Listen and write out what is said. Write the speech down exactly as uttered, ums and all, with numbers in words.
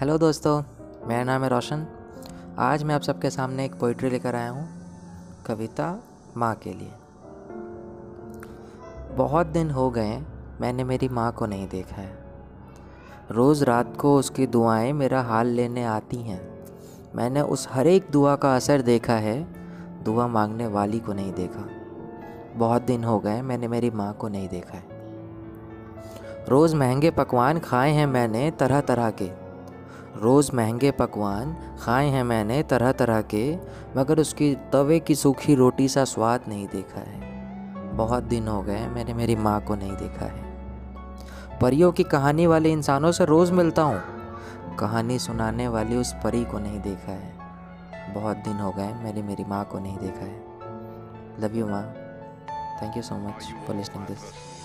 Hello दोस्तों, मेरा नाम है रोशन। आज मैं आप सबके सामने एक पोइट्री लेकर आया हूँ, कविता माँ के लिए। बहुत दिन हो गए मैंने मेरी माँ को नहीं देखा है। रोज़ रात को उसकी दुआएं मेरा हाल लेने आती हैं। मैंने उस हर एक दुआ का असर देखा है, दुआ मांगने वाली को नहीं देखा। बहुत दिन हो गए मैंने मेरी माँ को नहीं देखा है। रोज़ महंगे पकवान खाए हैं मैंने तरह तरह के रोज़ महंगे पकवान खाए हैं मैंने तरह तरह के मगर उसकी तवे की सूखी रोटी सा स्वाद नहीं देखा है। बहुत दिन हो गए मैंने मेरी माँ को नहीं देखा है। परियों की कहानी वाले इंसानों से रोज़ मिलता हूँ, कहानी सुनाने वाली उस परी को नहीं देखा है। बहुत दिन हो गए मैंने मेरी माँ को नहीं देखा है। लव यू माँ। Thank you so much for listening this.